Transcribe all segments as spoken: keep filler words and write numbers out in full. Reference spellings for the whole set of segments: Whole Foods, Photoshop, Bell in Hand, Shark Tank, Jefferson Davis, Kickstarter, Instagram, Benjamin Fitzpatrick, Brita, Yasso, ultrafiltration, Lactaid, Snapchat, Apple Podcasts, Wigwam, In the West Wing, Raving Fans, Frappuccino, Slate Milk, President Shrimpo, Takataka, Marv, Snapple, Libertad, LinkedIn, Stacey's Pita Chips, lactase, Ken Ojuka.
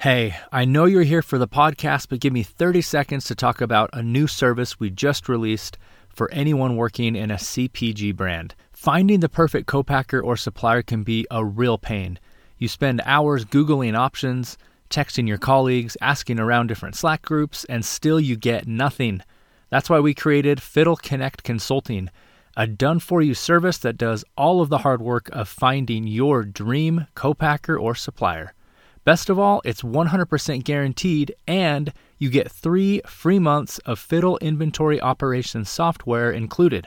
Hey, I know you're here for the podcast, but give me thirty seconds to talk about a new service we just released for anyone working in a C P G brand. Finding the perfect co-packer or supplier can be a real pain. You spend hours Googling options, texting your colleagues, asking around different Slack groups, and still you get nothing. That's why we created Fiddle Connect Consulting, a done-for-you service that does all of the hard work of finding your dream co-packer or supplier. Best of all, it's one hundred percent guaranteed, and you get three free months of Fiddle Inventory Operations software included.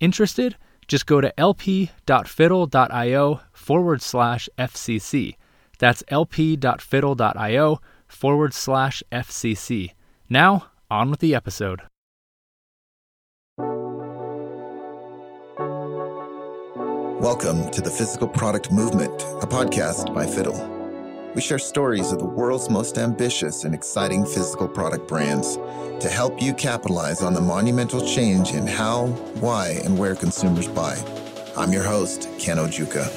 Interested? Just go to lp.fiddle.io forward slash FCC. That's lp.fiddle.io forward slash FCC. Now, on with the episode. Welcome to the Physical Product Movement, a podcast by Fiddle. We share stories of the world's most ambitious and exciting physical product brands to help you capitalize on the monumental change in how, why, and where consumers buy. I'm your host, Ken Ojuka.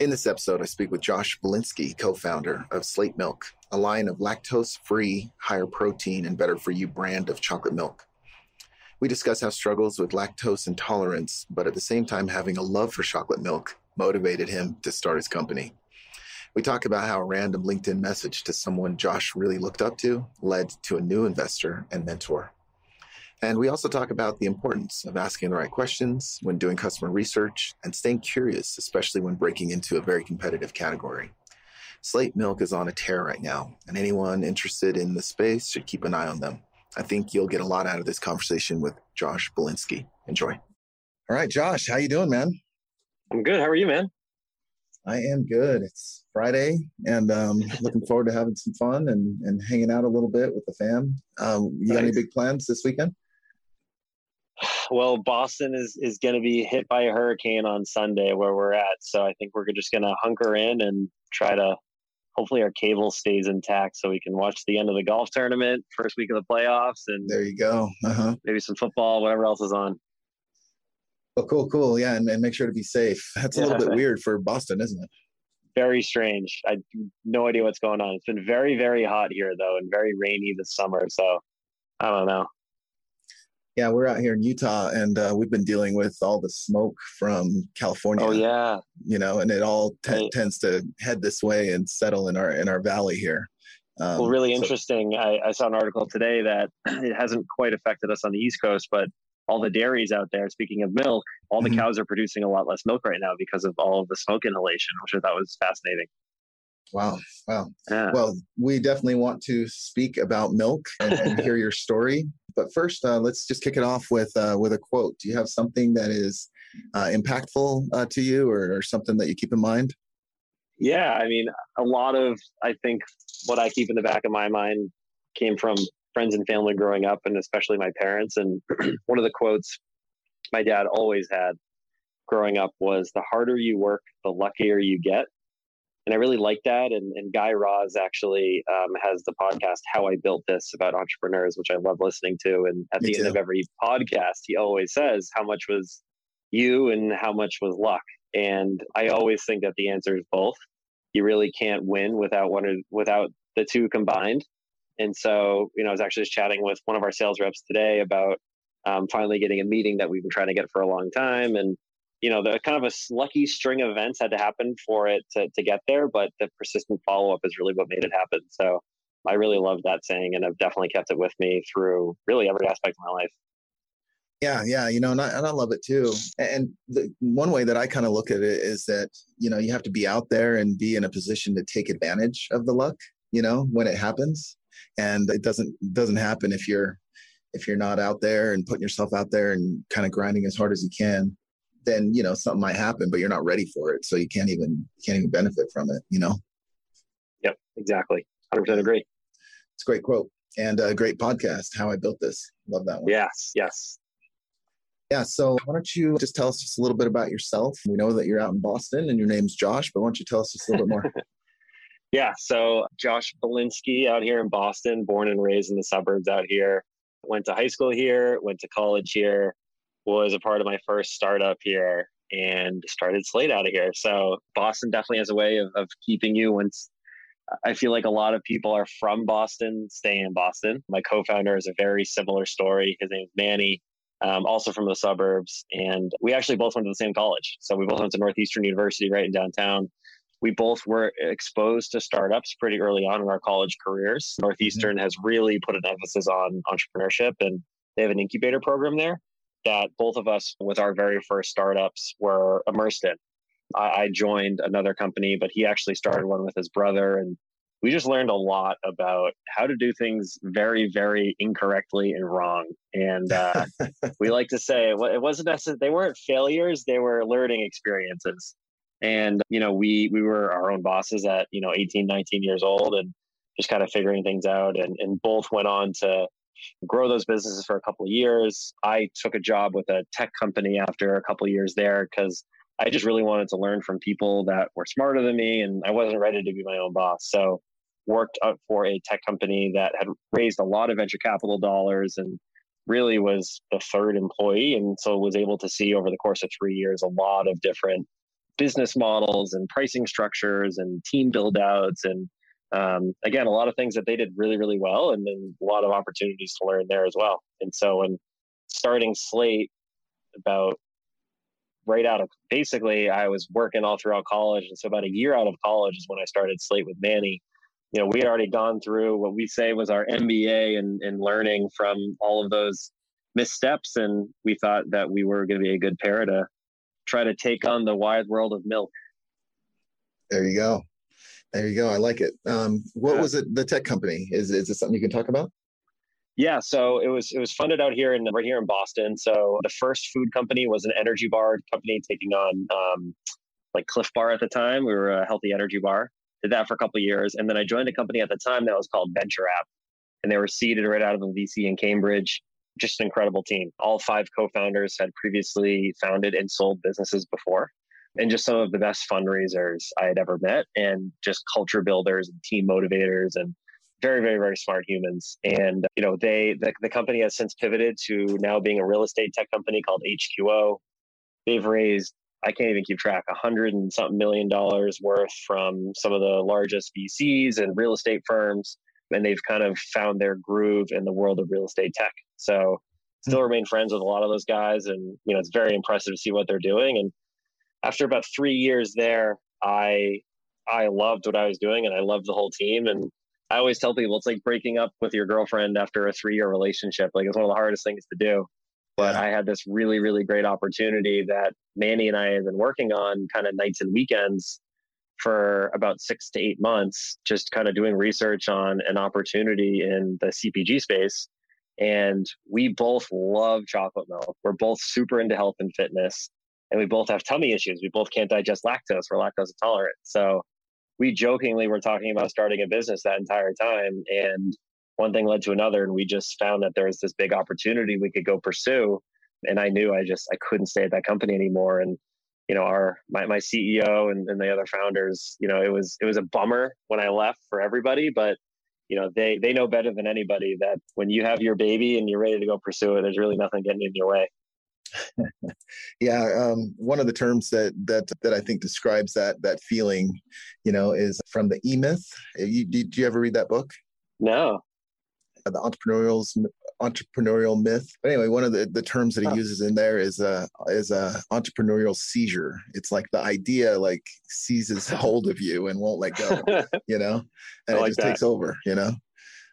In this episode, I speak with Josh Belinsky, co-founder of Slate Milk, a line of lactose-free, higher protein, and better-for-you brand of chocolate milk. We discuss how struggles with lactose intolerance, but at the same time having a love for chocolate milk, motivated him to start his company. We talk about how a random LinkedIn message to someone Josh really looked up to led to a new investor and mentor. And we also talk about the importance of asking the right questions when doing customer research and staying curious, especially when breaking into a very competitive category. Slate Milk is on a tear right now, and anyone interested in the space should keep an eye on them. I think you'll get a lot out of this conversation with Josh Belinsky. Enjoy. All right, Josh, how you doing, man? I'm good. How are you, man? I am good. It's Friday, and um, looking forward to having some fun and, and hanging out a little bit with the fam. Um, you got any big plans this weekend? Well, Boston is, is going to be hit by a hurricane on Sunday where we're at. So I think we're just going to hunker in and try to, hopefully our cable stays intact so we can watch the end of the golf tournament, first week of the playoffs. And there you go. Uh-huh. Maybe some football, whatever else is on. Oh, cool, cool. Yeah. And, and make sure to be safe. That's a yeah. little bit weird for Boston, isn't it? Very strange. I have no idea what's going on. It's been very, very hot here though, and very rainy this summer. So I don't know. Yeah, we're out here in Utah, and uh, we've been dealing with all the smoke from California. Oh yeah, you know, and it all t- right. tends to head this way and settle in our in our valley here. Um, well, really so- interesting. I, I saw an article today that it hasn't quite affected us on the East Coast, but all the dairies out there. Speaking of milk, all the mm-hmm. cows are producing a lot less milk right now because of all of the smoke inhalation, which I thought was fascinating. Wow. Wow. Yeah. Well, we definitely want to speak about milk and, and hear your story. But first, uh, let's just kick it off with uh, with a quote. Do you have something that is uh, impactful uh, to you or, or something that you keep in mind? Yeah. I mean, a lot of, I think, what I keep in the back of my mind came from friends and family growing up, and especially my parents. And one of the quotes my dad always had growing up was, "The harder you work, the luckier you get." And I really like that. And, and Guy Raz actually um, has the podcast, How I Built This, about entrepreneurs, which I love listening to. And at Me the too. end of every podcast, he always says how much was you and how much was luck. And I always think that the answer is both. You really can't win without one or without the two combined. And so, you know, I was actually just chatting with one of our sales reps today about um, finally getting a meeting that we've been trying to get for a long time. And you know, the kind of a lucky string of events had to happen for it to, to get there, but the persistent follow-up is really what made it happen. So I really love that saying, and I've definitely kept it with me through really every aspect of my life. Yeah, yeah, you know, and I, and I love it too. And the, one way that I kind of look at it is that, you know, you have to be out there and be in a position to take advantage of the luck, you know, when it happens. And it doesn't doesn't happen if you're if you're not out there and putting yourself out there and kind of grinding as hard as you can. Then, you know, something might happen, but you're not ready for it. So you can't even, you can't even benefit from it, you know? Yep, exactly. one hundred percent agree. It's a great quote and a great podcast, How I Built This. Love that one. Yes, yes. Yeah, so why don't you just tell us just a little bit about yourself? We know that you're out in Boston and your name's Josh, but why don't you tell us just a little bit more? Yeah, so Josh Belinsky out here in Boston, born and raised in the suburbs out here. Went to high school here, went to college here, was a part of my first startup here, and started Slate out of here. So Boston definitely has a way of, of keeping you once. I feel like a lot of people are from Boston, staying in Boston. My co-founder is a very similar story. His name is Manny, um, also from the suburbs. And we actually both went to the same college. So we both went to Northeastern University right in downtown. We both were exposed to startups pretty early on in our college careers. Northeastern mm-hmm. has really put an emphasis on entrepreneurship, and they have an incubator program there that both of us, with our very first startups, were immersed in. I joined another company, but he actually started one with his brother. And we just learned a lot about how to do things very, very incorrectly and wrong. And uh, we like to say it wasn't necessarily, they weren't failures, they were learning experiences. And, you know, we we were our own bosses at, you know, eighteen, nineteen years old, and just kind of figuring things out. And, and both went on to grow those businesses for a couple of years. I took a job with a tech company after a couple of years there because I just really wanted to learn from people that were smarter than me, and I wasn't ready to be my own boss. So worked out for a tech company that had raised a lot of venture capital dollars and really was the third employee. And so was able to see over the course of three years, a lot of different business models and pricing structures and team build outs. And um, again, a lot of things that they did really, really well, and then a lot of opportunities to learn there as well. And so when starting Slate about right out of, basically, I was working all throughout college. And so about a year out of college is when I started Slate with Manny. You know, we had already gone through what we say was our M B A and, and learning from all of those missteps. And we thought that we were going to be a good pair to try to take on the wide world of milk. There you go. There you go. I like it. Um, what yeah. was it? The tech company? Is, is it something you can talk about? Yeah, so it was it was funded out here in right here in Boston. So the first food company was an energy bar company taking on um, like Cliff Bar at the time. We were a healthy energy bar. Did that for a couple of years, and then I joined a company at the time that was called Venture App, and they were seeded right out of a V C in Cambridge. Just an incredible team. All five co-founders had previously founded and sold businesses before, and just some of the best fundraisers I had ever met, and just culture builders and team motivators and very, very, very smart humans. And, you know, they, the, the company has since pivoted to now being a real estate tech company called H Q O. They've raised, I can't even keep track, a hundred and something million dollars worth from some of the largest V Cs and real estate firms. And they've kind of found their groove in the world of real estate tech. So still remain friends with a lot of those guys. And, you know, it's very impressive to see what they're doing. And after about three years there, I, I loved what I was doing, and I loved the whole team. And I always tell people it's like breaking up with your girlfriend after a three-year relationship. Like, it's one of the hardest things to do. But I had this really, really great opportunity that Manny and I had been working on kind of nights and weekends for about six to eight months, just kind of doing research on an opportunity in the C P G space. And we both love chocolate milk. We're both super into health and fitness. And we both have tummy issues. We both can't digest lactose. We're lactose intolerant. So we jokingly were talking about starting a business that entire time, and one thing led to another, and we just found that there was this big opportunity we could go pursue. And I knew I just I couldn't stay at that company anymore. And you know, our my my C E O and, and the other founders, you know, it was it was a bummer when I left for everybody, but you know, they they know better than anybody that when you have your baby and you're ready to go pursue it, there's really nothing getting in your way. yeah, um, one of the terms that that that I think describes that that feeling, you know, is from the E Myth. You, did you ever read that book? No. Uh, the entrepreneurial's entrepreneurial myth. But anyway, one of the, the terms that he oh. uses in there is a is a entrepreneurial seizure. It's like the idea like seizes hold of you and won't let go. You know, and like it just that. takes over. You know,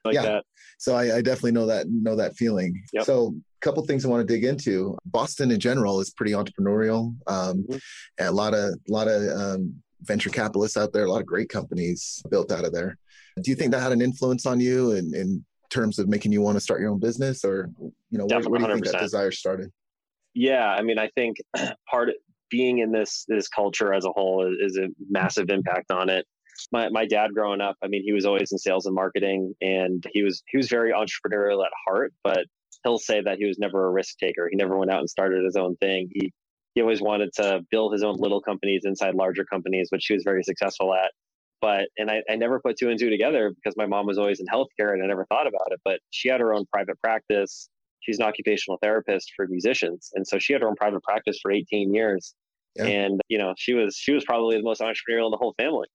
like yeah. That. So I, I definitely know that know that feeling. Yep. So. Couple things I want to dig into. Boston in general is pretty entrepreneurial. Um, mm-hmm. and a lot of lot of um, venture capitalists out there, a lot of great companies built out of there. Do you think that had an influence on you in, in terms of making you want to start your own business, or you know, where, where do you think that desire started? Yeah, I mean, I think part of being in this this culture as a whole is, is a massive impact on it. My my dad growing up, I mean, he was always in sales and marketing, and he was he was very entrepreneurial at heart, but he'll say that he was never a risk taker. He never went out and started his own thing. He he always wanted to build his own little companies inside larger companies, which he was very successful at. But, and I, I never put two and two together because my mom was always in healthcare and I never thought about it, but she had her own private practice. She's an occupational therapist for musicians. And so she had her own private practice for eighteen years. Yeah. And, you know, she was, she was probably the most entrepreneurial in the whole family.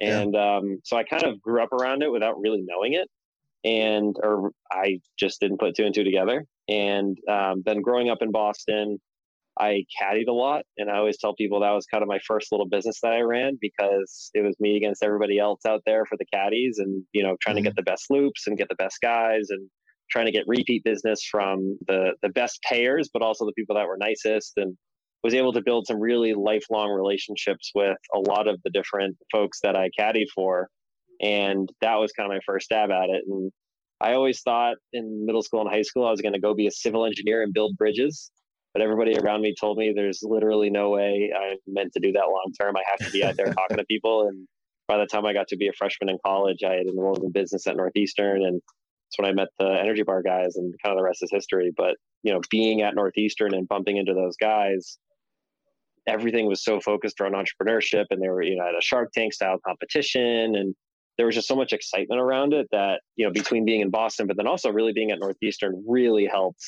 And yeah. um, so I kind of grew up around it without really knowing it. And, or I just didn't put two and two together. And um, then growing up in Boston, I caddied a lot. And I always tell people that was kind of my first little business that I ran, because it was me against everybody else out there for the caddies and, you know, trying mm-hmm. to get the best loops and get the best guys and trying to get repeat business from the, the best payers, but also the people that were nicest, and was able to build some really lifelong relationships with a lot of the different folks that I caddied for. And that was kind of my first stab at it. And I always thought in middle school and high school, I was going to go be a civil engineer and build bridges. But everybody around me told me there's literally no way I'm meant to do that long term. I have to be out there talking to people. And by the time I got to be a freshman in college, I had enrolled in business at Northeastern. And that's when I met the energy bar guys, and kind of the rest is history. But, you know, being at Northeastern and bumping into those guys, everything was so focused on entrepreneurship. And they were, you know, at a Shark Tank style competition. And there was just so much excitement around it that, you know, between being in Boston, but then also really being at Northeastern really helped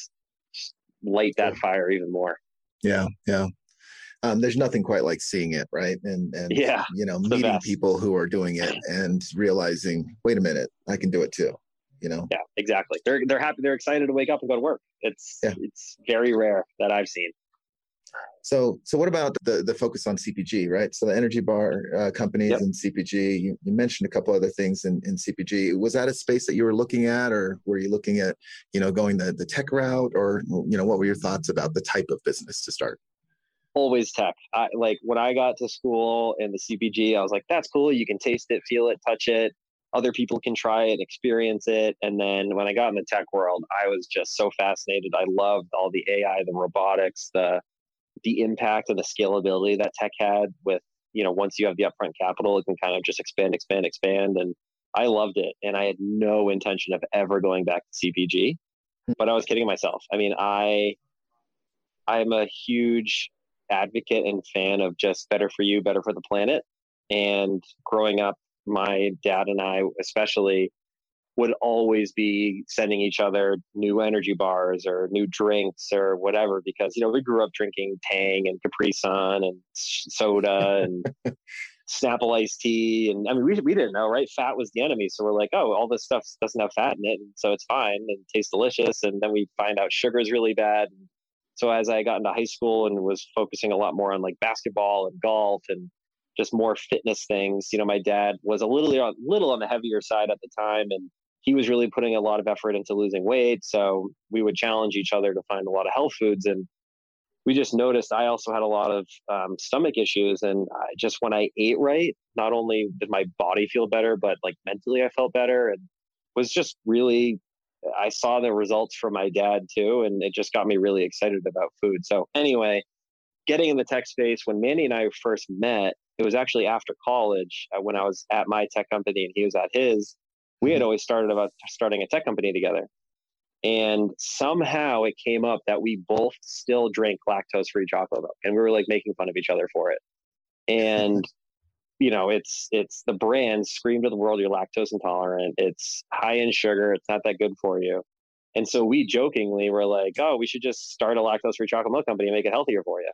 light that fire even more. Yeah. Yeah. Um, there's nothing quite like seeing it, right? And, and yeah, you know, meeting people who are doing it and realizing, wait a minute, I can do it too, you know? Yeah, exactly. They're, they're happy. They're excited to wake up and go to work. It's, yeah. it's very rare that I've seen. So, so what about the, the focus on C P G, right? So the energy bar uh, companies yep. and C P G, you, you mentioned a couple other things in, in C P G. Was that a space that you were looking at, or were you looking at, you know, going the, the tech route, or, you know, what were your thoughts about the type of business to start? Always tech. I, like when I got to school and the C P G, I was like, that's cool. You can taste it, feel it, touch it. Other people can try it, experience it. And then when I got in the tech world, I was just so fascinated. I loved all the A I, the robotics, the the impact and the scalability that tech had with, you know, once you have the upfront capital, it can kind of just expand, expand, expand. And I loved it. And I had no intention of ever going back to C P G, but I was kidding myself. I mean, I, I'm a huge advocate and fan of just better for you, better for the planet. And growing up, my dad and I especially would always be sending each other new energy bars or new drinks or whatever, because, you know, we grew up drinking Tang and Capri Sun and soda and Snapple iced tea. And I mean, we, we didn't know, right? Fat was the enemy. So we're like, oh, all this stuff doesn't have fat in it, and so it's fine and tastes delicious. And then we find out sugar is really bad. So as I got into high school and was focusing a lot more on like basketball and golf and just more fitness things, you know, my dad was a little, a little on the heavier side at the time, and he was really putting a lot of effort into losing weight. So we would challenge each other to find a lot of health foods. And we just noticed I also had a lot of um, stomach issues. And I just, when I ate right, not only did my body feel better, but like mentally I felt better, and was just really, I saw the results from my dad too. And it just got me really excited about food. So anyway, getting in the tech space, when Manny and I first met, it was actually after college uh, when I was at my tech company and he was at his. We had always started about starting a tech company together. And somehow it came up that we both still drank lactose-free chocolate milk, and we were like making fun of each other for it. And, you know, it's, it's the brand screamed to the world, you're lactose intolerant. It's high in sugar. It's not that good for you. And so we jokingly were like, oh, we should just start a lactose-free chocolate milk company and make it healthier for you.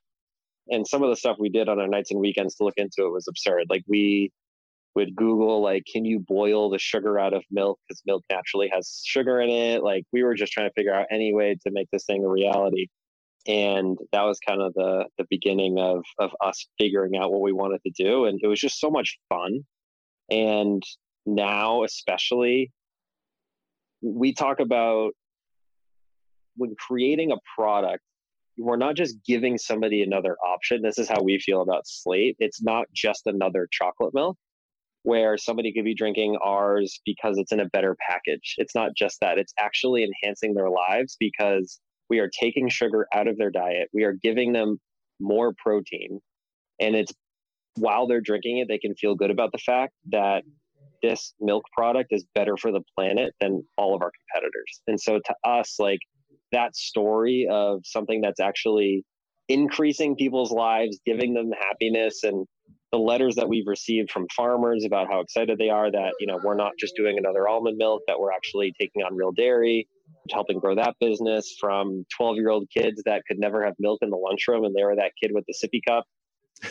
And some of the stuff we did on our nights and weekends to look into it was absurd. Like we would Google, like, can you boil the sugar out of milk? Because milk naturally has sugar in it. Like we were just trying to figure out any way to make this thing a reality. And that was kind of the the beginning of of us figuring out what we wanted to do. And it was just so much fun. And now, especially, we talk about when creating a product, we're not just giving somebody another option. This is how we feel about Slate. It's not just another chocolate milk, where somebody could be drinking ours because it's in a better package. It's not just that. It's actually enhancing their lives, because we are taking sugar out of their diet. We are giving them more protein. And it's while they're drinking it, they can feel good about the fact that this milk product is better for the planet than all of our competitors. And so to us, like that story of something that's actually increasing people's lives, giving them happiness and the letters that we've received from farmers about how excited they are that, you know, we're not just doing another almond milk, that we're actually taking on real dairy, helping grow that business, from twelve-year-old kids that could never have milk in the lunchroom and they were that kid with the sippy cup.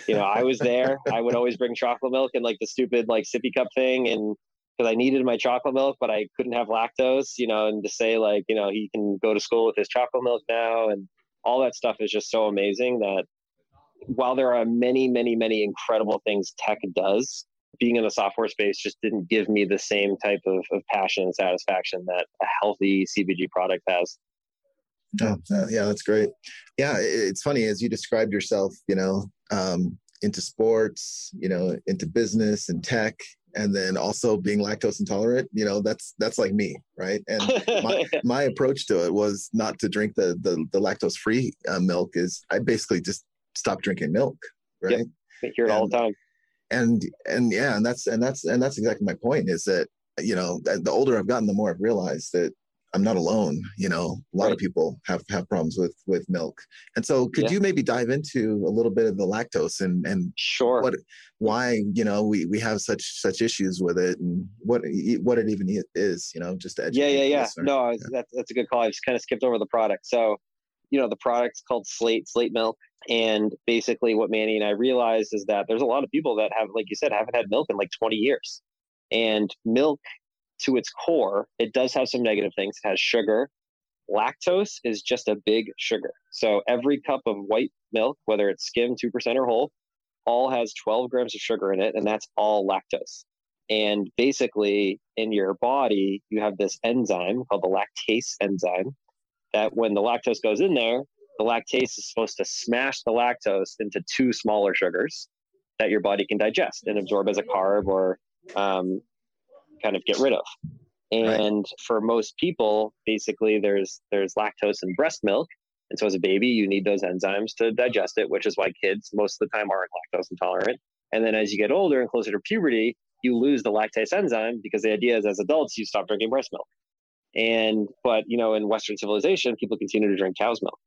You know, I was there. I would always bring chocolate milk and like the stupid like sippy cup thing, and because I needed my chocolate milk, but I couldn't have lactose, you know, and to say like, you know, he can go to school with his chocolate milk now, and all that stuff is just so amazing that while there are many, many, many incredible things tech does, being in the software space just didn't give me the same type of, of passion and satisfaction that a healthy C B G product has. Oh, yeah, that's great. Yeah, it's funny, as you described yourself, you know, um, into sports, you know, into business and tech, and then also being lactose intolerant, you know, that's that's like me, right? And my, my approach to it was not to drink the the, the lactose-free uh, milk. Is I basically just stopped drinking milk, right? Yep. I hear it and, all the time. And and yeah, and that's and that's and that's exactly my point. Is that, you know, the older I've gotten, the more I've realized that I'm not alone. You know, a lot right. of people have, have problems with, with milk. And so could yeah. you maybe dive into a little bit of the lactose and, and sure. what, why, you know, we, we have such, such issues with it and what, what it even is, you know, just to educate. Yeah, yeah, yeah. No, I was, yeah. That's, that's a good call. I just kind of skipped over the product. So, you know, the product's called Slate, Slate Milk. And basically what Manny and I realized is that there's a lot of people that have, like you said, haven't had milk in like twenty years, and milk, to its core, it does have some negative things. It has sugar. Lactose is just a big sugar. So every cup of white milk, whether it's skim, two percent or whole, all has twelve grams of sugar in it, and that's all lactose. And basically, in your body, you have this enzyme called the lactase enzyme that when the lactose goes in there, the lactase is supposed to smash the lactose into two smaller sugars that your body can digest and absorb as a carb or um, kind of get rid of. And right. for most people, basically there's there's lactose in breast milk, and so as a baby you need those enzymes to digest it, which is why kids most of the time aren't lactose intolerant. And then as you get older and closer to puberty, you lose the lactase enzyme, because the idea is as adults you stop drinking breast milk. And but you know, in Western civilization, people continue to drink cow's milk,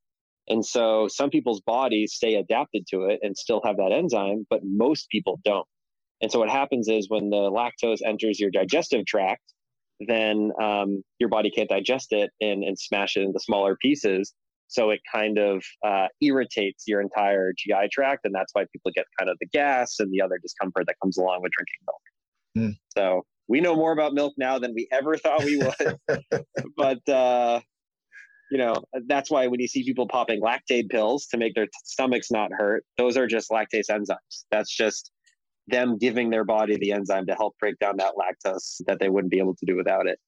and so some people's bodies stay adapted to it and still have that enzyme, but most people don't. And so what happens is when the lactose enters your digestive tract, then um, your body can't digest it and, and smash it into smaller pieces. So it kind of uh, irritates your entire G I tract. And that's why people get kind of the gas and the other discomfort that comes along with drinking milk. Mm. So we know more about milk now than we ever thought we would. But, uh, you know, that's why when you see people popping lactaid pills to make their t- stomachs not hurt, those are just lactase enzymes. That's just them giving their body the enzyme to help break down that lactose that they wouldn't be able to do without it.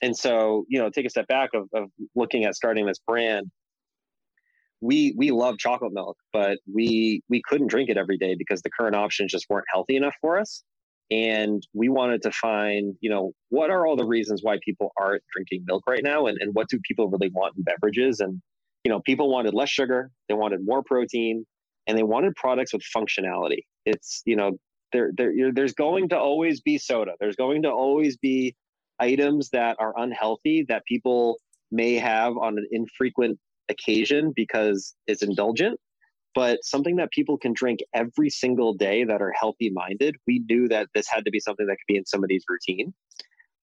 And so, you know, take a step back of, of looking at starting this brand. We we love chocolate milk, but we we couldn't drink it every day because the current options just weren't healthy enough for us. And we wanted to find, you know, what are all the reasons why people aren't drinking milk right now, and, and what do people really want in beverages? And, you know, people wanted less sugar, they wanted more protein, and they wanted products with functionality. It's, you know, There, there, you're, there's going to always be soda. There's going to always be items that are unhealthy that people may have on an infrequent occasion because it's indulgent, but something that people can drink every single day that are healthy-minded, we knew that this had to be something that could be in somebody's routine.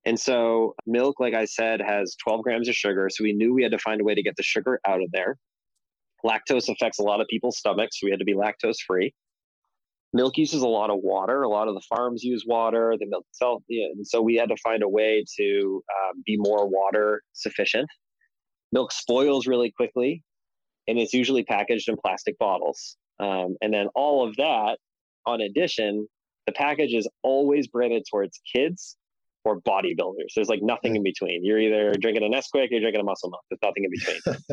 And so milk, like I said, has twelve grams of sugar, so we knew we had to find a way to get the sugar out of there. Lactose affects a lot of people's stomachs, so we had to be lactose-free. Milk uses a lot of water. A lot of the farms use water, the milk itself. Yeah, and so we had to find a way to um, be more water sufficient. Milk spoils really quickly, and it's usually packaged in plastic bottles. Um, and then all of that, on addition, the package is always branded towards kids or bodybuilders. There's like nothing in between. You're either drinking a Nesquik or you're drinking a Muscle Milk. There's nothing in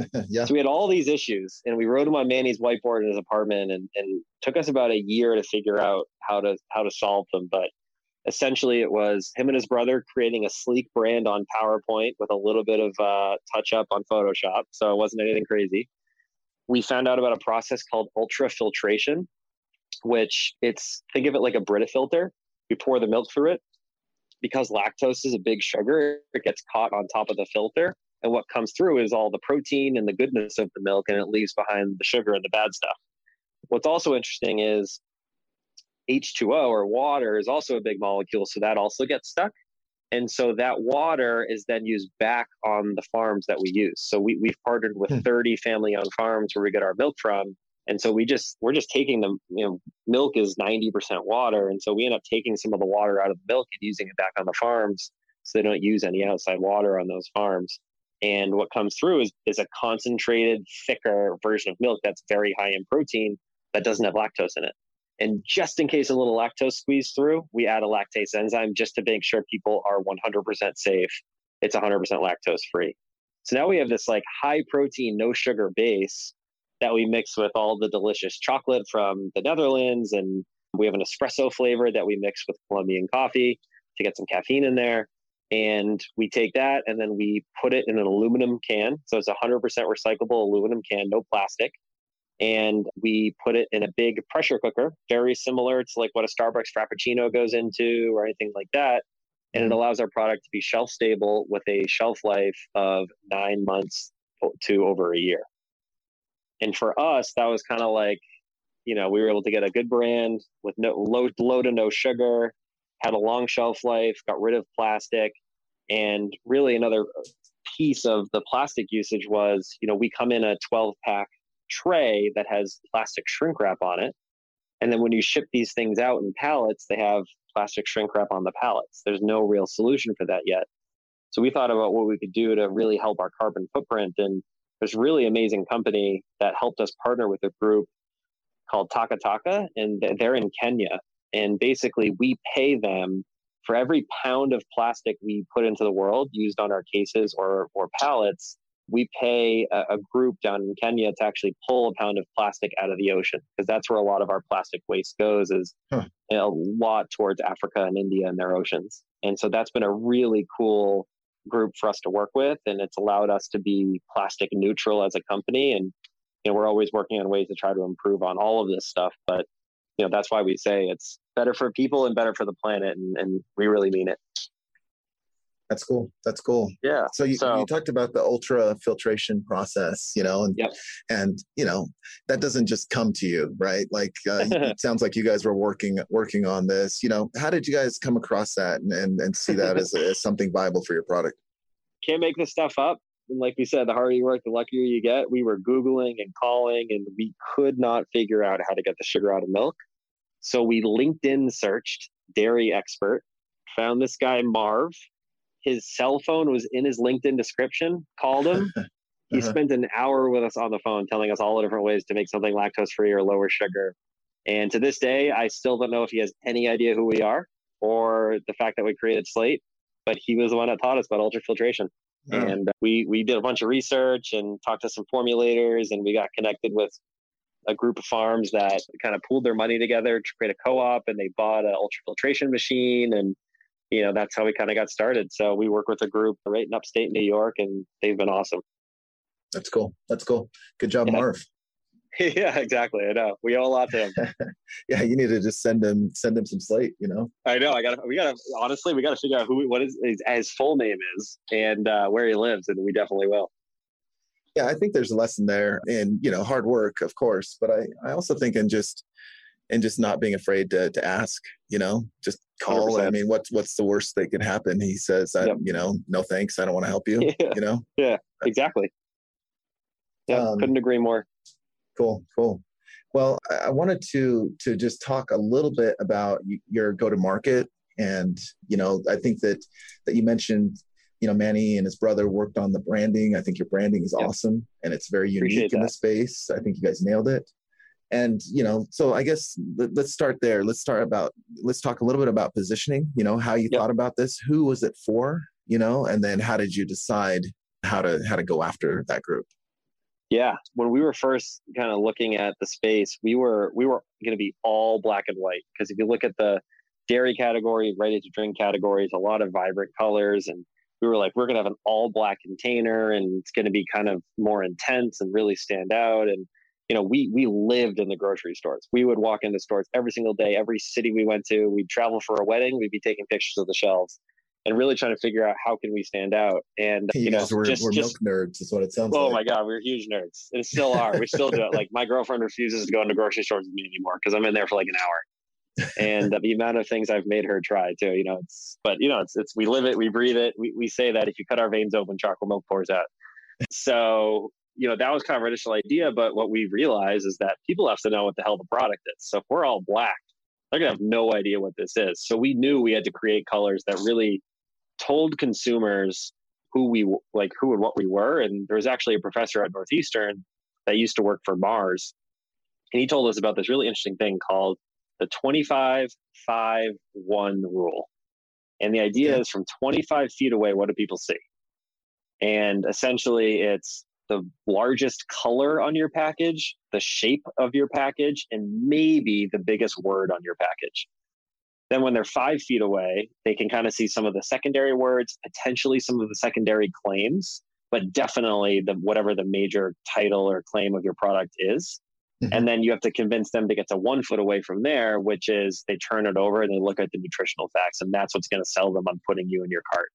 between. yeah. So we had all these issues, and we wrote them on Manny's whiteboard in his apartment, and, and took us about a year to figure out how to how to solve them. But essentially it was him and his brother creating a sleek brand on PowerPoint with a little bit of uh, touch-up on Photoshop. So it wasn't anything crazy. We found out about a process called ultrafiltration, which it's, think of it like a Brita filter. You pour the milk through it. Because lactose is a big sugar, it gets caught on top of the filter. And what comes through is all the protein and the goodness of the milk, and it leaves behind the sugar and the bad stuff. What's also interesting is H two O or water is also a big molecule, so that also gets stuck. And so that water is then used back on the farms that we use. So we, we've partnered with thirty family-owned farms where we get our milk from. And so we just, we're just taking the, you know, milk is ninety percent water. And so we end up taking some of the water out of the milk and using it back on the farms. So they don't use any outside water on those farms. And what comes through is, is a concentrated, thicker version of milk that's very high in protein that doesn't have lactose in it. And just in case a little lactose squeezed through, we add a lactase enzyme just to make sure people are one hundred percent safe. It's one hundred percent lactose free. So now we have this like high protein, no sugar base that we mix with all the delicious chocolate from the Netherlands. And we have an espresso flavor that we mix with Colombian coffee to get some caffeine in there. And we take that and then we put it in an aluminum can. So it's a one hundred percent recyclable aluminum can, no plastic. And we put it in a big pressure cooker, very similar to like what a Starbucks Frappuccino goes into or anything like that. And it allows our product to be shelf stable with a shelf life of nine months to over a year. And for us, that was kind of like, you know, we were able to get a good brand with no low, low to no sugar, had a long shelf life, got rid of plastic. And really another piece of the plastic usage was, you know, we come in a twelve pack tray that has plastic shrink wrap on it. And then when you ship these things out in pallets, they have plastic shrink wrap on the pallets. There's no real solution for that yet. So we thought about what we could do to really help our carbon footprint. And there's a really amazing company that helped us partner with a group called Takataka, and they're in Kenya. And basically we pay them for every pound of plastic we put into the world used on our cases or, or pallets. We pay a, a group down in Kenya to actually pull a pound of plastic out of the ocean, because that's where a lot of our plastic waste goes, is huh. you know, a lot towards Africa and India and their oceans. And so that's been a really cool group for us to work with. And it's allowed us to be plastic neutral as a company. And you know, we're always working on ways to try to improve on all of this stuff. But you know, that's why we say it's better for people and better for the planet. And, and we really mean it. That's cool. That's cool. Yeah. So you, so you talked about the ultra filtration process, you know, and, yep. and, you know, that doesn't just come to you, right? Like, uh, it sounds like you guys were working, working on this, you know. How did you guys come across that and, and, and see that as, as something viable for your product? Can't make this stuff up. And like we said, the harder you work, the luckier you get. We were Googling and calling, and we could not figure out how to get the sugar out of milk. So we LinkedIn searched dairy expert, found this guy, Marv. His cell phone was in his LinkedIn description, called him. He uh-huh. spent an hour with us on the phone telling us all the different ways to make something lactose-free or lower sugar. And to this day, I still don't know if he has any idea who we are or the fact that we created Slate, but he was the one that taught us about ultrafiltration. Oh. And we, we did a bunch of research and talked to some formulators, and we got connected with a group of farms that kind of pooled their money together to create a co-op, and they bought an ultrafiltration machine. And you know, that's how we kind of got started. So we work with a group right in upstate New York, and they've been awesome. That's cool. That's cool. Good job, yeah. Marv. Yeah, exactly. I know. We owe a lot to him. Yeah, you need to just send him send him some Slate, you know. I know. I got to, we got to, honestly, we got to figure out who, what his, his full name is and uh, where he lives, and we definitely will. Yeah, I think there's a lesson there in, you know, hard work, of course, but I, I also think in just, and just not being afraid to to ask, you know, just call. one hundred percent. I mean, what's what's the worst that could happen? He says, I, yep. you know, no thanks, I don't want to help you, yeah. you know? Yeah, exactly. Yeah, um, couldn't agree more. Cool, cool. Well, I wanted to to just talk a little bit about your go-to-market. And, you know, I think that that you mentioned, you know, Manny and his brother worked on the branding. I think your branding is yep. awesome, and it's very unique Appreciate in that. The space. I think you guys nailed it. And, you know, so I guess let's start there. Let's start about, let's talk a little bit about positioning, you know, how you yep. thought about this, who was it for, you know, and then how did you decide how to, how to go after that group? Yeah. When we were first kind of looking at the space, we were, we were going to be all black and white. Because if you look at the dairy category, ready to drink categories, a lot of vibrant colors. And we were like, we're going to have an all black container, and it's going to be kind of more intense and really stand out. And you know, we we lived in the grocery stores. We would walk into stores every single day, every city we went to. We'd travel for a wedding. We'd be taking pictures of the shelves and really trying to figure out how can we stand out. And you, you know, guys were, just, we're just, milk nerds is what it sounds oh like. Oh my God, we're huge nerds. And still are. We still do it. Like my girlfriend refuses to go into grocery stores with me anymore because I'm in there for like an hour. and the amount of things I've made her try too, you know, it's, but you know, it's, it's, we live it, we breathe it. We, we say that if you cut our veins open, chocolate milk pours out. So, you know, that was kind of an initial idea, but what we realized is that people have to know what the hell the product is. So if we're all black, they're gonna have no idea what this is. So we knew we had to create colors that really told consumers who we like, who and what we were. And there was actually a professor at Northeastern that used to work for Mars, and he told us about this really interesting thing called the twenty-five five one rule. And the idea yeah. is from twenty-five feet away, what do people see? And essentially it's the largest color on your package, the shape of your package, and maybe the biggest word on your package. Then when they're five feet away, they can kind of see some of the secondary words, potentially some of the secondary claims, but definitely the whatever the major title or claim of your product is. Mm-hmm. And then you have to convince them to get to one foot away from there, which is they turn it over and they look at the nutritional facts, and that's what's going to sell them on putting you in your cart.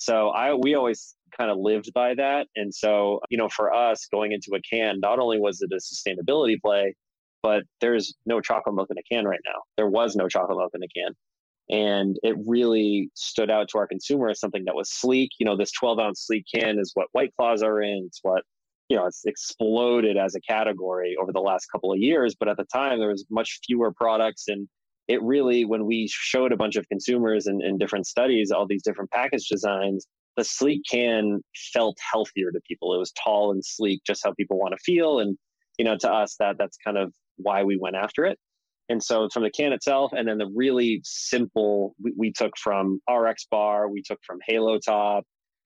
So I we always kind of lived by that. And so, you know, for us going into a can, not only was it a sustainability play, but there's no chocolate milk in a can right now. There was no chocolate milk in a can. And it really stood out to our consumer as something that was sleek. You know, this twelve ounce sleek can is what White Claws are in. It's what, you know, it's exploded as a category over the last couple of years. But at the time, there was much fewer products. And it really, when we showed a bunch of consumers in, in different studies, all these different package designs, the sleek can felt healthier to people. It was tall and sleek, just how people want to feel. And, you know, to us, that that's kind of why we went after it. And so from the can itself, and then the really simple, we, we took from R X Bar, we took from Halo Top,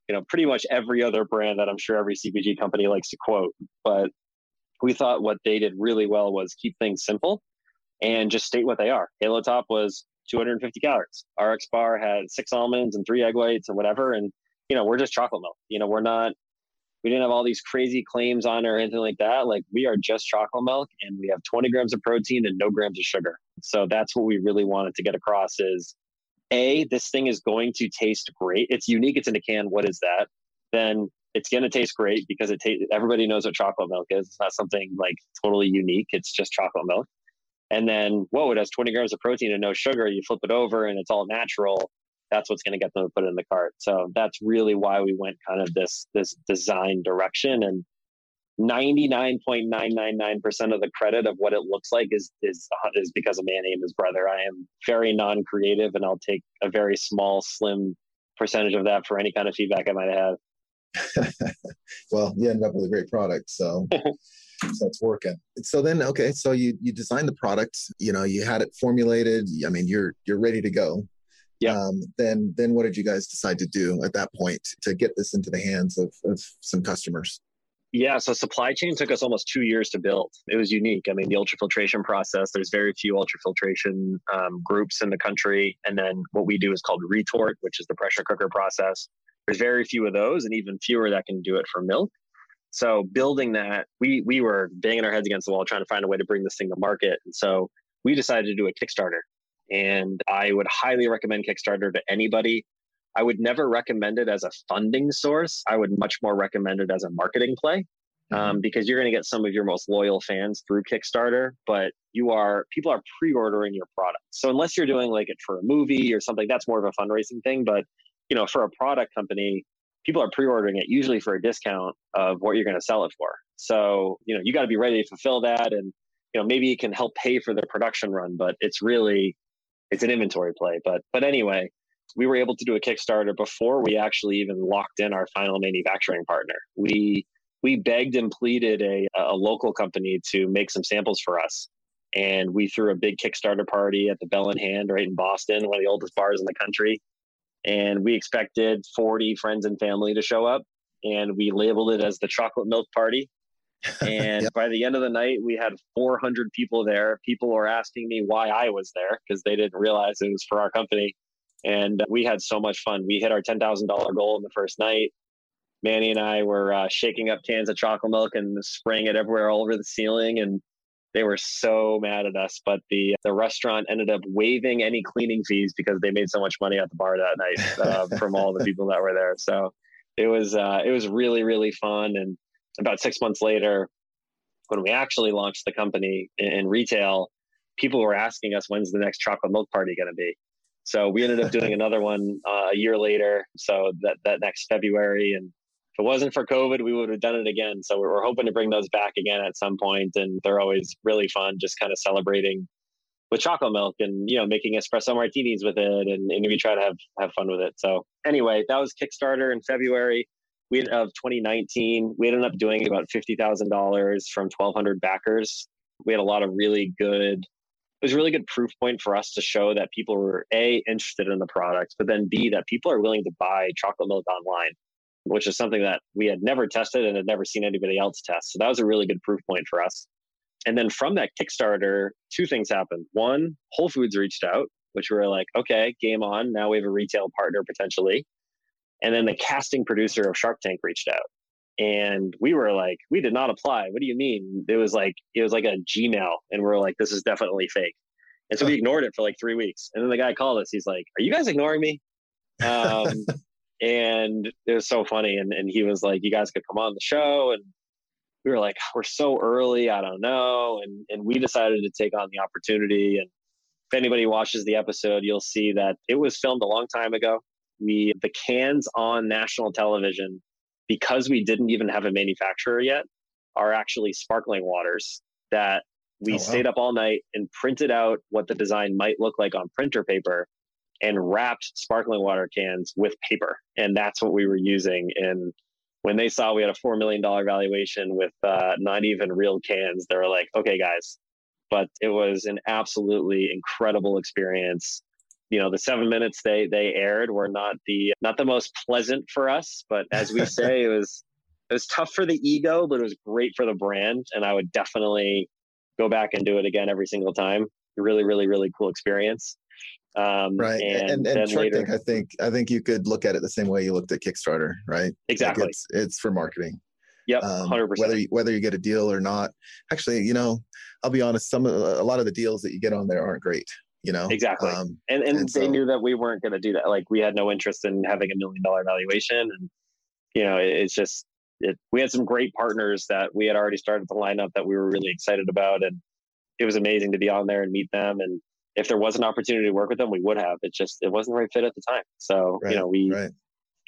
you know, pretty much every other brand that I'm sure every C P G company likes to quote. But we thought what they did really well was keep things simple and just state what they are. Halo Top was two hundred fifty calories. R X Bar had six almonds and three egg whites and whatever. And, you know, we're just chocolate milk. You know, we're not, we didn't have all these crazy claims on or anything like that. Like, we are just chocolate milk, and we have twenty grams of protein and no grams of sugar. So that's what we really wanted to get across is, A, this thing is going to taste great. It's unique. It's in a can. What is that? Then it's going to taste great because it tastes, everybody knows what chocolate milk is. It's not something like totally unique. It's just chocolate milk. And then, whoa, it has twenty grams of protein and no sugar. You flip it over and it's all natural. That's what's going to get them to put it in the cart. So that's really why we went kind of this, this design direction. And ninety-nine point nine nine nine percent of the credit of what it looks like is, is, is because of Manny and his brother. I am very non-creative, and I'll take a very small, slim percentage of that for any kind of feedback I might have. Well, you end up with a great product. So, so it's working. So then, okay. So you, you designed the product, you know, you had it formulated. I mean, you're, you're ready to go. Yeah. Um, then, then what did you guys decide to do at that point to get this into the hands of, of some customers? Yeah, so supply chain took us almost two years to build. It was unique. I mean, the ultrafiltration process, there's very few ultrafiltration um, groups in the country. And then what we do is called retort, which is the pressure cooker process. There's very few of those, and even fewer that can do it for milk. So building that, we we were banging our heads against the wall trying to find a way to bring this thing to market. And so we decided to do a Kickstarter. And I would highly recommend Kickstarter to anybody. I would never recommend it as a funding source. I would much more recommend it as a marketing play, um, because you're going to get some of your most loyal fans through Kickstarter, but you are, people are pre-ordering your product. So unless you're doing like it for a movie or something, that's more of a fundraising thing. But, you know, for a product company, people are pre-ordering it usually for a discount of what you're going to sell it for. So, you know, you got to be ready to fulfill that. And, you know, maybe it can help pay for the production run, but it's really, it's an inventory play. But, but anyway, we were able to do a Kickstarter before we actually even locked in our final manufacturing partner. We we begged and pleaded a, a local company to make some samples for us. And we threw a big Kickstarter party at the Bell in Hand right in Boston, one of the oldest bars in the country. And we expected forty friends and family to show up. And we labeled it as the chocolate milk party. And yep. By the end of the night, we had four hundred people there. People were asking me why I was there because they didn't realize it was for our company. And we had so much fun. We hit our ten thousand dollars goal in the first night. Manny and I were uh, shaking up cans of chocolate milk and spraying it everywhere, all over the ceiling. And they were so mad at us. But the the restaurant ended up waiving any cleaning fees because they made so much money at the bar that night uh, from all the people that were there. So it was uh, it was really, really fun. And about six months later, when we actually launched the company in, in retail, people were asking us, when's the next chocolate milk party going to be? So we ended up doing another one uh, a year later. So that, that next February. And if it wasn't for COVID, we would have done it again. So we're hoping to bring those back again at some point. And they're always really fun, just kind of celebrating with chocolate milk and, you know, making espresso martinis with it. And, and we try to have, have fun with it. So anyway, that was Kickstarter in February we had, of twenty nineteen. We ended up doing about fifty thousand dollars from twelve hundred backers. We had a lot of really good, it was a really good proof point for us to show that people were A, interested in the product, but then B, that people are willing to buy chocolate milk online, which is something that we had never tested and had never seen anybody else test. So that was a really good proof point for us. And then from that Kickstarter, two things happened. One, Whole Foods reached out, which we were like, okay, game on. Now we have a retail partner potentially. And then the casting producer of Shark Tank reached out. And we were like, we did not apply. What do you mean? It was like, it was like a Gmail. And we were like, this is definitely fake. And so we ignored it for like three weeks. And then the guy called us. He's like, are you guys ignoring me? Um, and it was so funny. And, and he was like, you guys could come on the show. And we were like, we're so early, I don't know. And and we decided to take on the opportunity. And if anybody watches the episode, you'll see that it was filmed a long time ago. We, the cans on national television, because we didn't even have a manufacturer yet, are actually sparkling waters that we oh, wow. stayed up all night and printed out what the design might look like on printer paper and wrapped sparkling water cans with paper. And that's what we were using. And when they saw we had a four million dollars valuation with uh, not even real cans, they were like, okay, guys. But it was an absolutely incredible experience. You know, the seven minutes they they aired were not the not the most pleasant for us. But as we say, it was it was tough for the ego, but it was great for the brand. And I would definitely go back and do it again every single time. Really, really, really cool experience. Um, right. And, and, and, and Shark Tank, I think, I think you could look at it the same way you looked at Kickstarter, right? Exactly. Like it's, it's for marketing. Yep. Um, one hundred percent. Whether you, whether you get a deal or not. Actually, you know, I'll be honest, some of a lot of the deals that you get on there aren't great, you know? Exactly. Um, and, and, and they so, knew that we weren't going to do that. Like we had no interest in having a million dollar valuation. And, you know, it, it's just, it, we had some great partners that we had already started the lineup that we were really excited about. And it was amazing to be on there and meet them. And if there was an opportunity to work with them, we would have. It just, it wasn't the right fit at the time. So, right, you know, we right.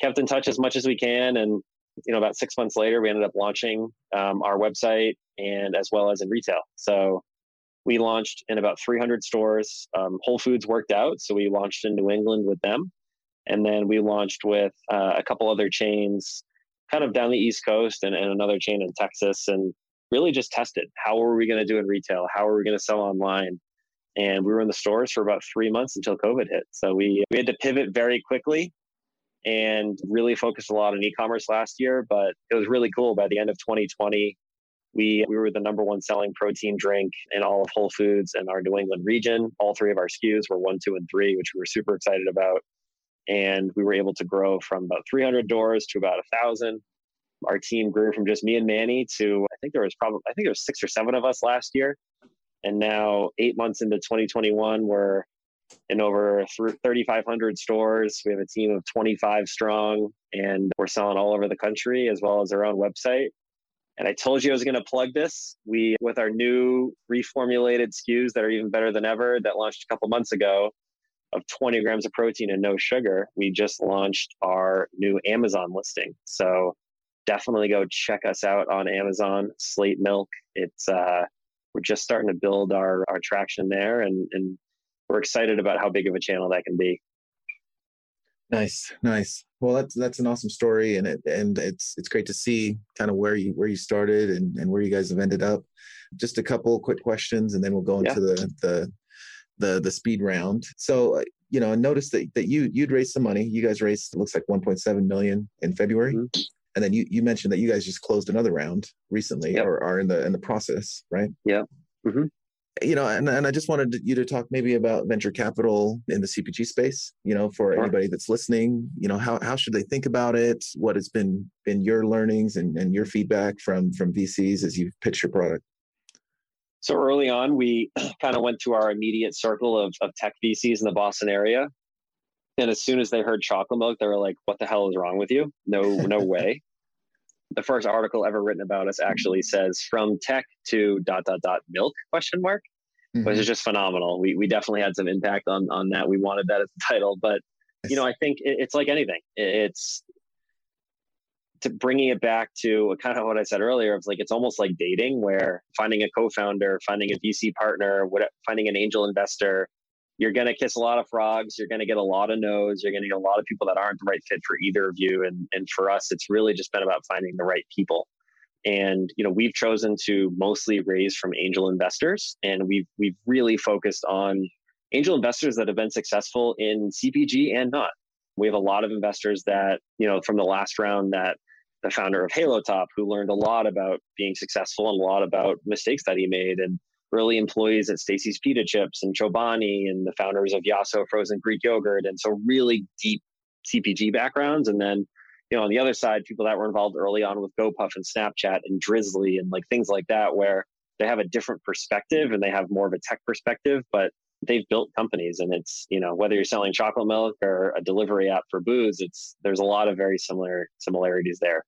kept in touch as much as we can. And, you know, about six months later, we ended up launching um, our website and as well as in retail. So we launched in about three hundred stores. Um, Whole Foods worked out. So we launched in New England with them. And then we launched with uh, a couple other chains kind of down the East Coast and, and another chain in Texas, and really just tested, how are we going to do in retail? How are we going to sell online? And we were in the stores for about three months until COVID hit. So we, we had to pivot very quickly and really focused a lot on e-commerce last year. But it was really cool. By the end of twenty twenty, we, we were the number one selling protein drink in all of Whole Foods and our New England region. All three of our S K Us were one, two, and three, which we were super excited about. And we were able to grow from about three hundred doors to about one thousand. Our team grew from just me and Manny to, I think there was probably, I think there was six or seven of us last year. And now eight months into twenty twenty-one, we're in over three thousand five hundred stores. We have a team of twenty-five strong, and we're selling all over the country as well as our own website. And I told you I was going to plug this. We, with our new reformulated S K Us that are even better than ever that launched a couple months ago of twenty grams of protein and no sugar, we just launched our new Amazon listing. So definitely go check us out on Amazon, Slate Milk. It's, uh, We're just starting to build our, our traction there, and, and we're excited about how big of a channel that can be. Nice, nice. Well, that's that's an awesome story, and it and it's it's great to see kind of where you where you started and, and where you guys have ended up. Just a couple quick questions, and then we'll go into yeah. the, the the the speed round. So, you know, I noticed that that you you'd raised some money. You guys raised, it looks like one point seven million dollars in February. Mm-hmm. And then you, you mentioned that you guys just closed another round recently, yep. or are in the in the process, right? Yeah. Mm-hmm. You know, and, and I just wanted to, you to talk maybe about venture capital in the C P G space. You know, for sure. Anybody that's listening, you know, how how should they think about it? What has been been your learnings and, and your feedback from from V Cs as you pitch your product? So early on, we kind of went to our immediate circle of of tech V Cs in the Boston area. And as soon as they heard chocolate milk, they were like, what the hell is wrong with you? No, no way. The first article ever written about us actually says from tech to dot, dot, dot milk, question mark. mm-hmm. which is just phenomenal. We we definitely had some impact on on that. We wanted that as the title, but nice. You know, I think it, it's like anything. It, it's to bringing it back to kind of what I said earlier. It's like it's almost like dating, where finding a co-founder, finding a V C partner, what finding an angel investor. You're going to kiss a lot of frogs. You're going to get a lot of no's. You're going to get a lot of people that aren't the right fit for either of you. And and for us, it's really just been about finding the right people. And, you know, we've chosen to mostly raise from angel investors. And we've, we've really focused on angel investors that have been successful in C P G and not. We have a lot of investors that, you know, from the last round, that the founder of Halo Top, who learned a lot about being successful and a lot about mistakes that he made, and early employees at Stacey's Pita Chips and Chobani, and the founders of Yasso frozen Greek yogurt. And so really deep C P G backgrounds. And then, you know, on the other side, people that were involved early on with GoPuff and Snapchat and Drizzly and like things like that, where they have a different perspective and they have more of a tech perspective, but they've built companies. And it's, you know, whether you're selling chocolate milk or a delivery app for booze, it's, there's a lot of very similar similarities there.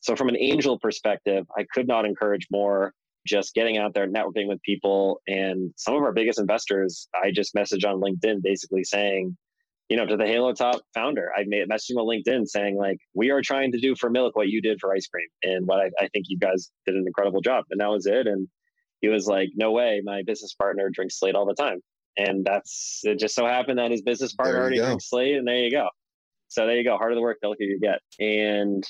So from an angel perspective, I could not encourage more. Just getting out there, networking with people. And some of our biggest investors, I just messaged on LinkedIn basically saying, you know, to the Halo Top founder, I made a message on LinkedIn saying, like, we are trying to do for milk what you did for ice cream. And what I, I think you guys did an incredible job. And that was it. And he was like, no way, my business partner drinks Slate all the time. And that's, it just so happened that his business partner already drinks Slate. And there you go. So there you go. Heart of the work, the luckier you get. And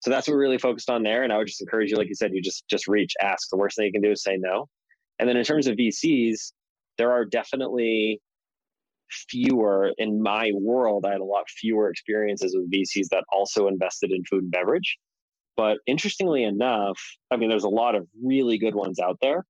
so that's what we're really focused on there. And I would just encourage you, like you said, you just just reach, ask. The worst thing you can do is say no. And then in terms of V Cs, there are definitely fewer, in my world, I had a lot fewer experiences with V Cs that also invested in food and beverage. But interestingly enough, I mean, there's a lot of really good ones out there,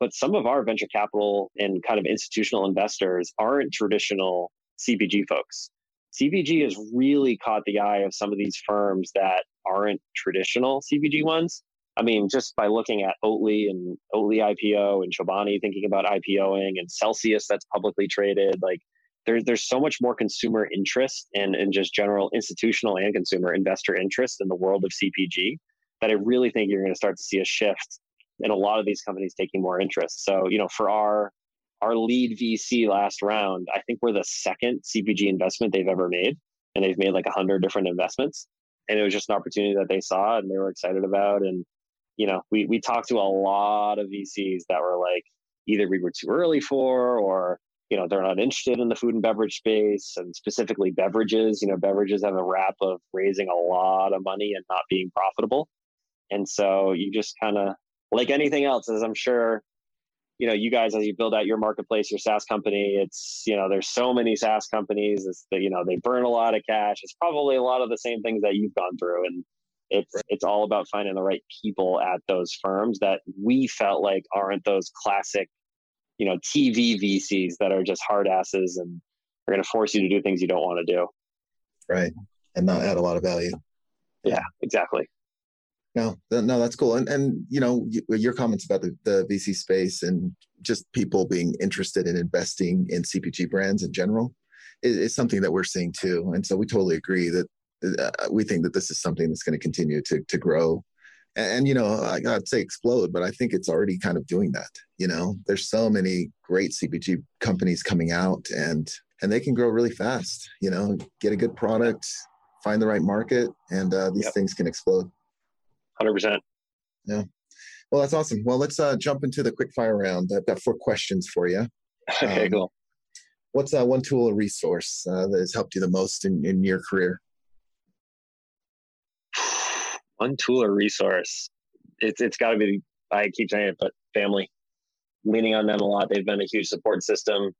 but some of our venture capital and kind of institutional investors aren't traditional C P G folks. C P G has really caught the eye of some of these firms that aren't traditional C P G ones. I mean, just by looking at Oatly and Oatly I P O and Chobani thinking about IPOing and Celsius that's publicly traded, like there's there's so much more consumer interest and, and just general institutional and consumer investor interest in the world of C P G that I really think you're going to start to see a shift in a lot of these companies taking more interest. So, you know, for our Our lead V C last round, I think we're the second C P G investment they've ever made. And they've made like a hundred different investments. And it was just an opportunity that they saw and they were excited about. And, you know, we we talked to a lot of V Cs that were like, either we were too early for, or, you know, they're not interested in the food and beverage space, and specifically beverages. You know, beverages have a rap of raising a lot of money and not being profitable. And so you just kind of, like anything else, as I'm sure, you know, you guys, as you build out your marketplace, your SaaS company, it's, you know, there's so many SaaS companies, it's the, you know, they burn a lot of cash. It's probably a lot of the same things that you've gone through. And it's, right. it's all about finding the right people at those firms that we felt like aren't those classic, you know, T V V Cs that are just hard asses and are going to force you to do things you don't want to do. Right. And not add a lot of value. Yeah, yeah, exactly. No, no, that's cool. And, and you know, your comments about the, the V C space and just people being interested in investing in C P G brands in general is, is something that we're seeing too. And so we totally agree that uh, we think that this is something that's going to continue to to grow. And, and you know, I, I'd say explode, but I think it's already kind of doing that. You know, there's so many great C P G companies coming out, and and they can grow really fast. You know, get a good product, find the right market, and uh, these yep. things can explode. one hundred percent. Yeah. Well, that's awesome. Well, let's uh, jump into the quick fire round. I've got four questions for you. Okay, um, cool. What's uh, one tool or resource uh, that has helped you the most in, in your career? One tool or resource. It's It's got to be, I keep saying it, but family. Leaning on them a lot. They've been a huge support system.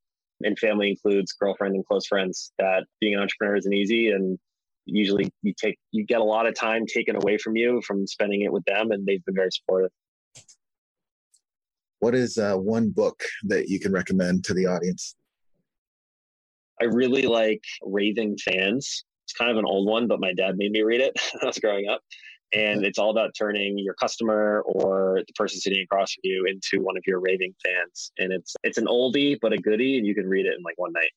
And family includes girlfriend and close friends. That being an entrepreneur isn't easy. And usually you take, you get a lot of time taken away from you from spending it with them, and they've been very supportive. What is uh, one book that you can recommend to the audience? I really like Raving Fans. It's kind of an old one, but my dad made me read it when I was growing up. And it's all about turning your customer or the person sitting across from you into one of your raving fans. And it's, it's an oldie, but a goodie, and you can read it in like one night.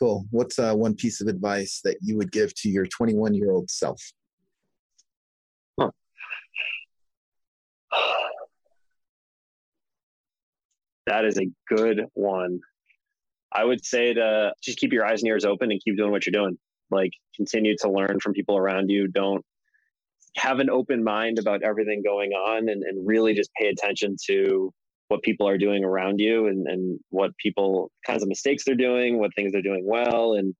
Cool. What's uh, one piece of advice that you would give to your twenty-one-year-old self? Huh. That is a good one. I would say to just keep your eyes and ears open and keep doing what you're doing. Like, continue to learn from people around you. Don't have an open mind about everything going on, and, and really just pay attention to what people are doing around you, and, and what people, kinds of mistakes they're doing, what things they're doing well. And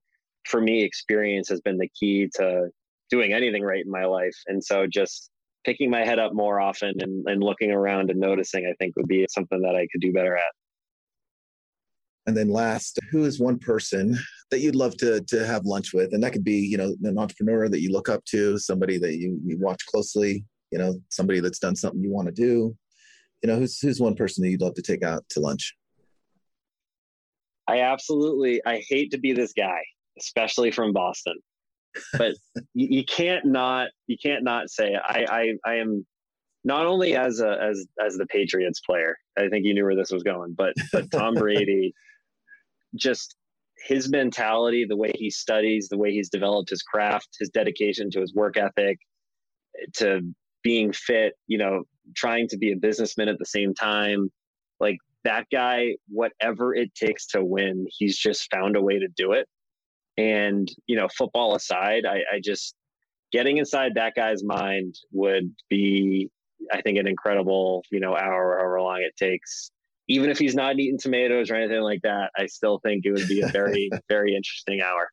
for me, experience has been the key to doing anything right in my life. And so just picking my head up more often and, and looking around and noticing, I think, would be something that I could do better at. And then last, who is one person that you'd love to to have lunch with? And that could be, you know, an entrepreneur that you look up to, somebody that you, you watch closely, you know, somebody that's done something you want to do. You know, who's who's one person that you'd love to take out to lunch? I absolutely, I hate to be this guy, especially from Boston, but you, you can't not, you can't not say, I, I, I am, not only as a, as, as the Patriots player, I think you knew where this was going, but, but Tom Brady, just his mentality, the way he studies, the way he's developed his craft, his dedication to his work ethic, to being fit, you know, trying to be a businessman at the same time. Like, that guy, whatever it takes to win, he's just found a way to do it. And, you know, football aside, I, I just, getting inside that guy's mind would be, I think, an incredible, you know, hour, however long it takes. Even if he's not eating tomatoes or anything like that, I still think it would be a very, very interesting hour.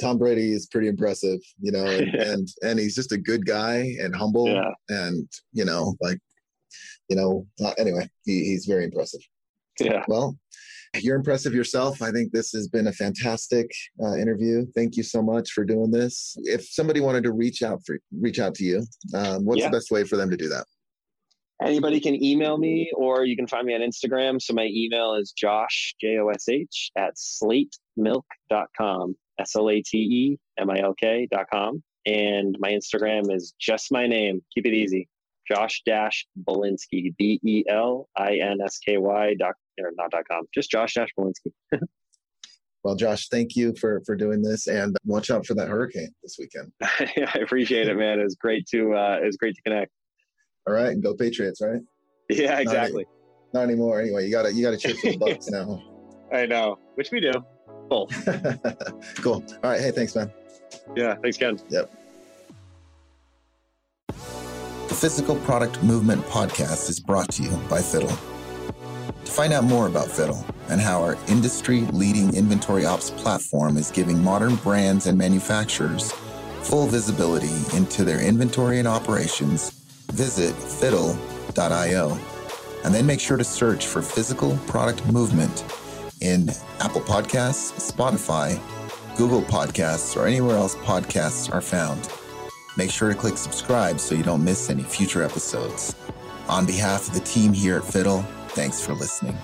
Tom Brady is pretty impressive, you know, and, and, and he's just a good guy and humble, yeah. and, you know, like, you know, uh, anyway, he, he's very impressive. Yeah. Well, you're impressive yourself. I think this has been a fantastic uh, interview. Thank you so much for doing this. If somebody wanted to reach out for reach out to you, um, what's yeah. the best way for them to do that? Anybody can email me, or you can find me on Instagram. So my email is Josh, J O S H, at slate milk dot com, S L A T E M I L K dot com. And my Instagram is just my name. Keep it easy. Josh dash Belinsky, B E L I N S K Y dot, or not dot com, just Josh dash Belinsky. Well, Josh, thank you for, for doing this, and watch out for that hurricane this weekend. I appreciate it, man. It was great to, uh, it was great to connect. All right. And go Patriots, right? Yeah, exactly. Not, any, not anymore. Anyway, you gotta, you gotta cheer for the Bucks now. I know, which we do. Cool. Cool. All right. Hey, thanks, man. Yeah. Thanks, Ken. Yep. The Physical Product Movement podcast is brought to you by Fiddle. To find out more about Fiddle and how our industry-leading inventory ops platform is giving modern brands and manufacturers full visibility into their inventory and operations, visit fiddle dot io. And then make sure to search for Physical Product Movement in Apple Podcasts, Spotify, Google Podcasts, or anywhere else podcasts are found. Make sure to click subscribe so you don't miss any future episodes. On behalf of the team here at Fiddle, thanks for listening.